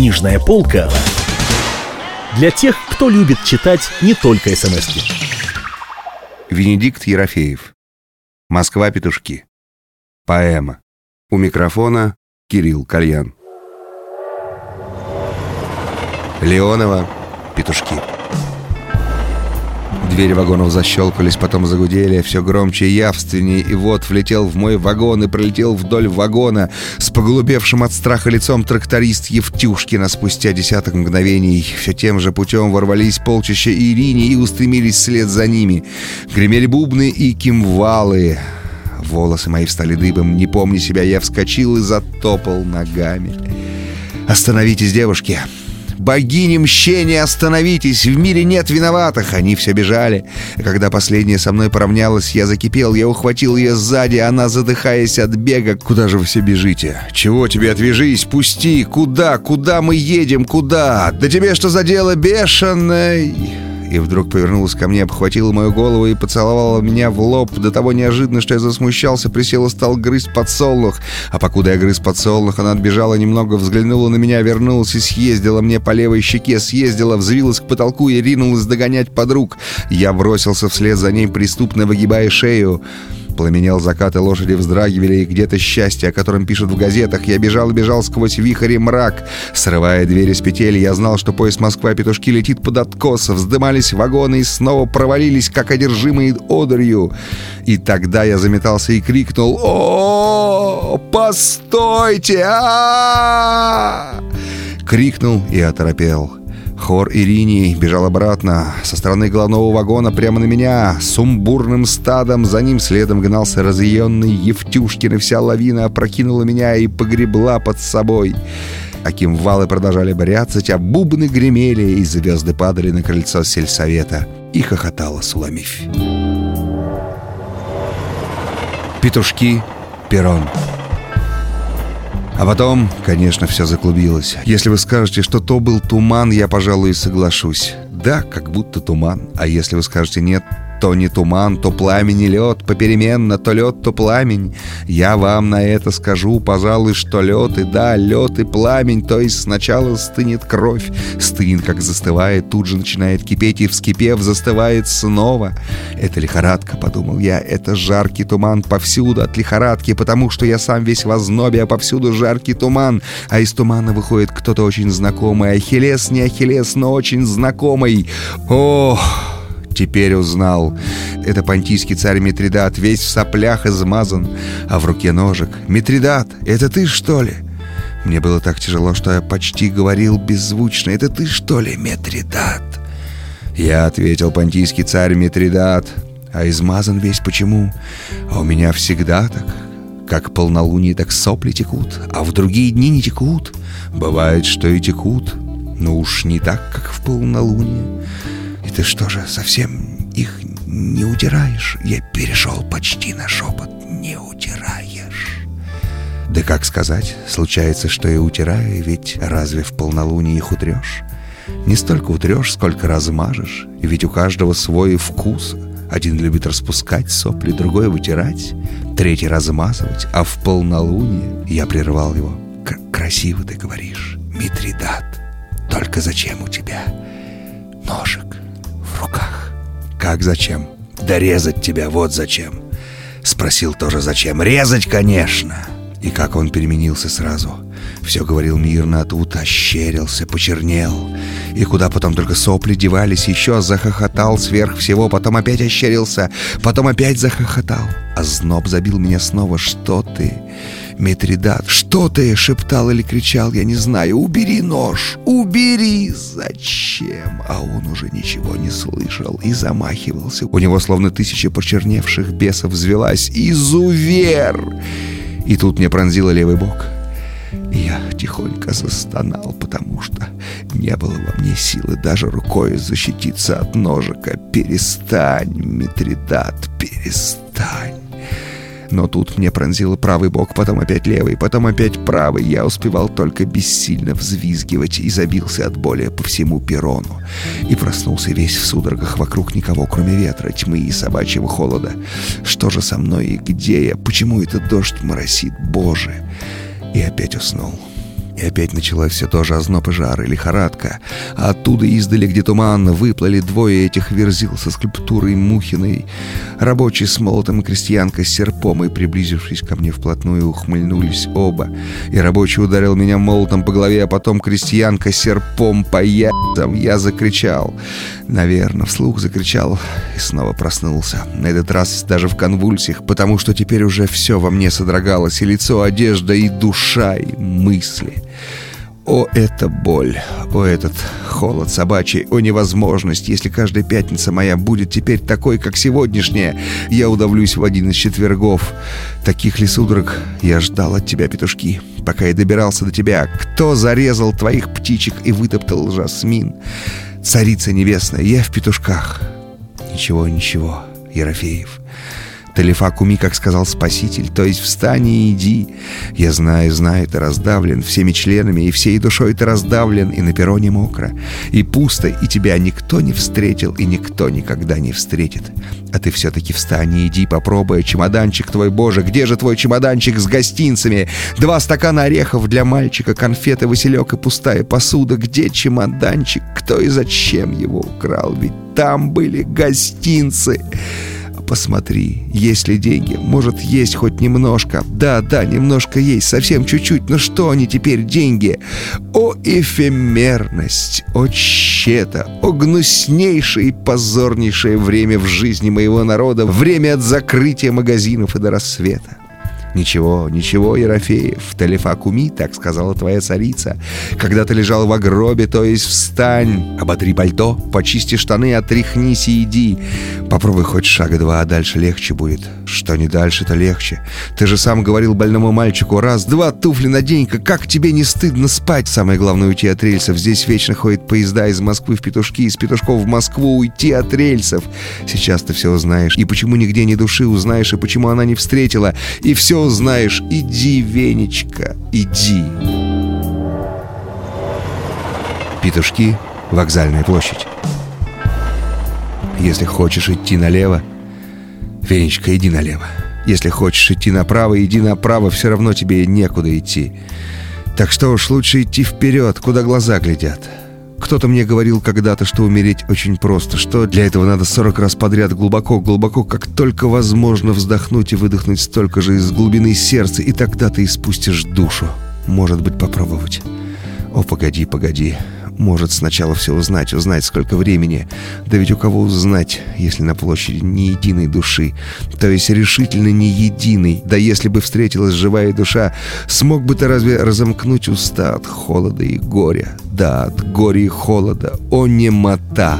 книжная полка для тех, кто любит читать не только смс-ки. Венедикт Ерофеев. «Москва-Петушки». Поэма. У микрофона Кирилл Кальян. Леонова, «Петушки». Двери вагонов защелкались, потом загудели, все громче и явственнее. И вот влетел в мой вагон и пролетел вдоль вагона с поголубевшим от страха лицом тракторист Евтюшкина. Спустя десяток мгновений все тем же путем ворвались полчища Ирине и устремились вслед за ними. Гремели бубны и кимвалы. Волосы мои встали дыбом. Не помня себя, я вскочил и затопал ногами. «Остановитесь, девушки! Богини мщения, остановитесь! В мире нет виноватых!» Они все бежали. Когда последняя со мной поравнялась, я закипел. Я ухватил ее сзади, она, задыхаясь от бега: «Куда же вы все бежите? Чего тебе? Отвяжись! Пусти! Куда? Куда мы едем? Куда? Да тебе что за дело, бешеный?» И вдруг повернулась ко мне, обхватила мою голову и поцеловала меня в лоб. До того неожиданно, что я засмущался, присел и стал грызть подсолнух. А покуда я грыз подсолнух, она отбежала немного, взглянула на меня, вернулась и съездила мне по левой щеке, съездила, взвилась к потолку и ринулась догонять подруг. Я бросился вслед за ней, преступно выгибая шею. Пламенел закат, и лошади вздрагивали, и где-то счастье, о котором пишут в газетах. Я бежал и бежал сквозь вихрь и мрак. Срывая двери с петель, я знал, что поезд «Москва-Петушки» летит под откос. Вздымались вагоны и снова провалились, как одержимые одырью. И тогда я заметался и крикнул: «О-о-о! Постойте! А-а-а!» Крикнул и оторопел. Хор Ирини бежал обратно со стороны головного вагона прямо на меня. Сумбурным стадом за ним следом гнался разъяренный Евтюшкин, и вся лавина опрокинула меня и погребла под собой. А кимвалы продолжали бряцать, а бубны гремели, и звезды падали на крыльцо сельсовета. И хохотала Суламифь. «Петушки. Перрон». А потом, конечно, все заклубилось. Если вы скажете, что то был туман, я, пожалуй, соглашусь. Да, как будто туман. А если вы скажете: нет, то не туман, то пламень и лед, попеременно, то лед, то пламень. Я вам на это скажу, пожалуй, что лед, и да, лед и пламень. То есть сначала стынет кровь, стынет, как застывает, тут же начинает кипеть и, вскипев, застывает снова. Это лихорадка, подумал я, это жаркий туман повсюду от лихорадки, потому что я сам весь в ознобе, а повсюду жаркий туман. А из тумана выходит кто-то очень знакомый, Ахиллес, не Ахиллес, но очень знакомый. Ох! Теперь узнал. Это понтийский царь Митридат, весь в соплях измазан, а в руке ножик. «Митридат, это ты, что ли?» Мне было так тяжело, что я почти говорил беззвучно. «Это ты, что ли, Митридат?» Я ответил: «Понтийский царь Митридат». «А измазан весь почему?» «А у меня всегда так. Как полнолуние, так сопли текут, а в другие дни не текут. Бывает, что и текут, но уж не так, как в полнолуние. И ты что же, совсем их не утираешь?» Я перешел почти на шепот: «Не утираешь». Да как сказать, случается, что и утираю, ведь разве в полнолуние их утрешь? Не столько утрешь, сколько размажешь, ведь у каждого свой вкус. Один любит распускать сопли, другой вытирать, третий размазывать, а в полнолуние... Я прервал его: «Красиво ты говоришь, Митридат, только зачем у тебя ножик в руках?» «Как зачем? Да резать тебя, вот зачем!» Спросил тоже: «Зачем?» «Резать, конечно!» И как он переменился сразу. Все говорил мирно, а тут ощерился, почернел. И куда потом только сопли девались, еще захохотал сверх всего, потом опять ощерился, потом опять захохотал. Озноб забил меня снова. «Что ты, Митридат, что ты?» — шептал или кричал, я не знаю. «Убери нож! Убери! Зачем?» А он уже ничего не слышал и замахивался. У него словно тысяча почерневших бесов взвелась: «Изувер!» И тут мне пронзило левый бок. Я тихонько застонал, потому что не было во мне силы даже рукой защититься от ножика. «Перестань, Митридат, перестань!» Но тут мне пронзило правый бок, потом опять левый, потом опять правый. Я успевал только бессильно взвизгивать и забился от боли по всему перрону. И проснулся весь в судорогах, вокруг никого, кроме ветра, тьмы и собачьего холода. Что же со мной и где я? Почему этот дождь моросит? Боже! И опять уснул. И опять началось все то же озноб и жар, и лихорадка. А оттуда издали, где туман, выплыли двое этих верзил со скульптурой Мухиной. Рабочий с молотом и крестьянка с серпом, и, приблизившись ко мне вплотную, ухмыльнулись оба. И рабочий ударил меня молотом по голове, а потом крестьянка серпом по яйцам. Я закричал. Наверное, вслух закричал и снова проснулся. На этот раз даже в конвульсиях, потому что теперь уже все во мне содрогалось, и лицо, одежда, и душа, и мысли. О, эта боль! О, этот холод собачий! О, невозможность! Если каждая пятница моя будет теперь такой, как сегодняшняя, я удавлюсь в один из четвергов. Таких ли судорог я ждал от тебя, петушки, пока я добирался до тебя? Кто зарезал твоих птичек и вытоптал жасмин? Царица небесная, я в петушках. Ничего, ничего, Ерофеев. Талифа куми, как сказал Спаситель, то есть встань и иди. Я знаю, ты раздавлен всеми членами, и всей душой ты раздавлен, и на перроне мокро, и пусто, и тебя никто не встретил, и никто никогда не встретит. А ты все-таки встань и иди, попробуй, чемоданчик твой, Боже, где же твой чемоданчик с гостинцами? 2 стакана орехов для мальчика, конфеты, василек и пустая посуда. Где чемоданчик? Кто и зачем его украл? Ведь там были гостинцы. Посмотри, есть ли деньги? Может, есть хоть немножко? Да, немножко есть, совсем чуть-чуть. Но что они теперь, деньги? О, эфемерность! О, щета! О, гнуснейшее и позорнейшее время в жизни моего народа! Время от закрытия магазинов и до рассвета! Ничего, Ерофеев, Талифа куми, так сказала твоя царица. Когда ты лежал во гробе, то есть встань, оботри пальто, почисти штаны, отряхнись и иди. Попробуй хоть шага 2, а дальше легче будет. Что не дальше, то легче. Ты же сам говорил больному мальчику: раз-два, туфли надень-ка, как тебе не стыдно спать? Самое главное — уйти от рельсов. Здесь вечно ходят поезда из Москвы в Петушки, из Петушков в Москву. Уйти от рельсов. Сейчас ты все узнаешь. И почему нигде ни души, узнаешь, и почему она не встретила. И все узнаешь. Иди, Венечка, иди. Петушки, Вокзальная площадь. Если хочешь идти налево, Венечка, иди налево. Если хочешь идти направо, иди направо. Все равно тебе некуда идти. Так что уж лучше идти вперед, куда глаза глядят. Кто-то мне говорил когда-то, что умереть очень просто, что для этого надо 40 раз подряд глубоко, как только возможно, вздохнуть и выдохнуть столько же из глубины сердца, и тогда ты испустишь душу. Может быть, попробовать. О, погоди. Может, сначала все узнать, сколько времени. Да ведь у кого узнать, если на площади ни единой души, то есть решительно ни единой. Да если бы встретилась живая душа, смог бы ты разве разомкнуть уста от холода и горя? Да, от горя и холода, о немота!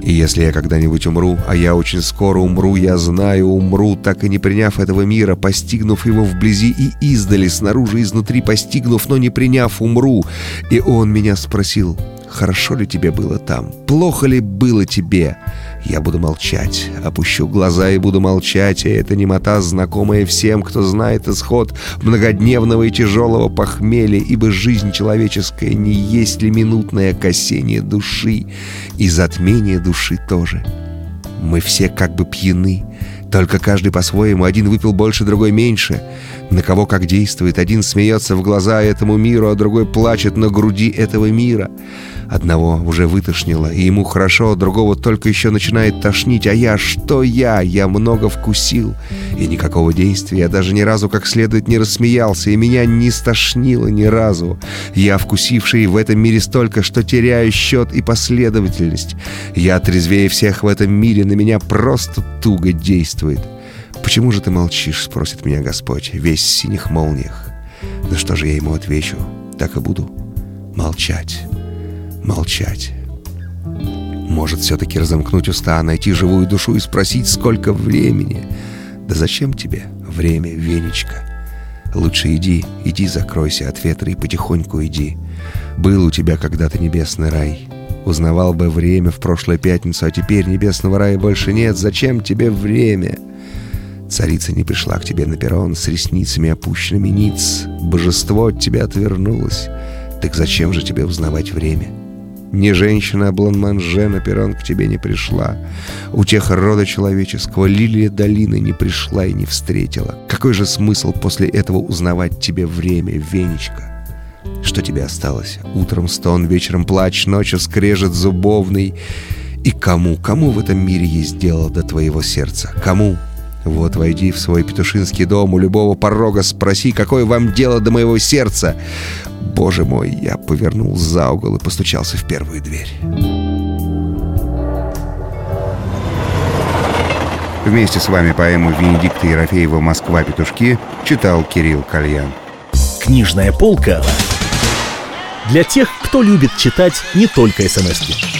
И если я когда-нибудь умру, а я очень скоро умру, я знаю, умру, так и не приняв этого мира, постигнув его вблизи и издали, снаружи и изнутри постигнув, но не приняв, умру. И он меня спросил: хорошо ли тебе было там? Плохо ли было тебе? Я буду молчать, опущу глаза и буду молчать, и эта немота, знакомая всем, кто знает исход многодневного и тяжелого похмелья, ибо жизнь человеческая не есть ли минутное косение души и затмение души тоже. Мы все как бы пьяны, только каждый по-своему, один выпил больше, другой меньше. На кого как действует, один смеется в глаза этому миру, а другой плачет на груди этого мира. Одного уже вытошнило, и ему хорошо, другого только еще начинает тошнить. А я, что я? Я много вкусил, и никакого действия. Я даже ни разу как следует не рассмеялся, и меня не стошнило ни разу. Я вкусивший в этом мире столько, что теряю счет и последовательность. Я трезвее всех в этом мире, на меня просто туго действует. «Почему же ты молчишь?» — спросит меня Господь, весь в синих молниях. Да что же я ему отвечу? Так и буду молчать. Может, все-таки разомкнуть уста, найти живую душу и спросить, сколько времени? Да зачем тебе время, Венечка? Лучше иди, закройся от ветра и потихоньку иди. Был у тебя когда-то небесный рай. Узнавал бы время в прошлую пятницу, а теперь небесного рая больше нет. Зачем тебе время? Царица не пришла к тебе на перрон с ресницами опущенными ниц. Божество от тебя отвернулось. Так зачем же тебе узнавать время? Ни женщина, а бланманже на перрон к тебе не пришла. У тех рода человеческого лилия долины не пришла и не встретила. Какой же смысл после этого узнавать тебе время, Венечка? Что тебе осталось? Утром стон, вечером плач, ночью скрежет зубовный. И кому в этом мире есть дело до твоего сердца? Кому? Вот войди в свой петушинский дом, у любого порога спроси, какое вам дело до моего сердца? Боже мой, я повернул за угол и постучался в первую дверь. Вместе с вами поэму Венедикта Ерофеева «Москва-Петушки» читал Кирилл Кальян. Книжная полка для тех, кто любит читать не только смс-ки.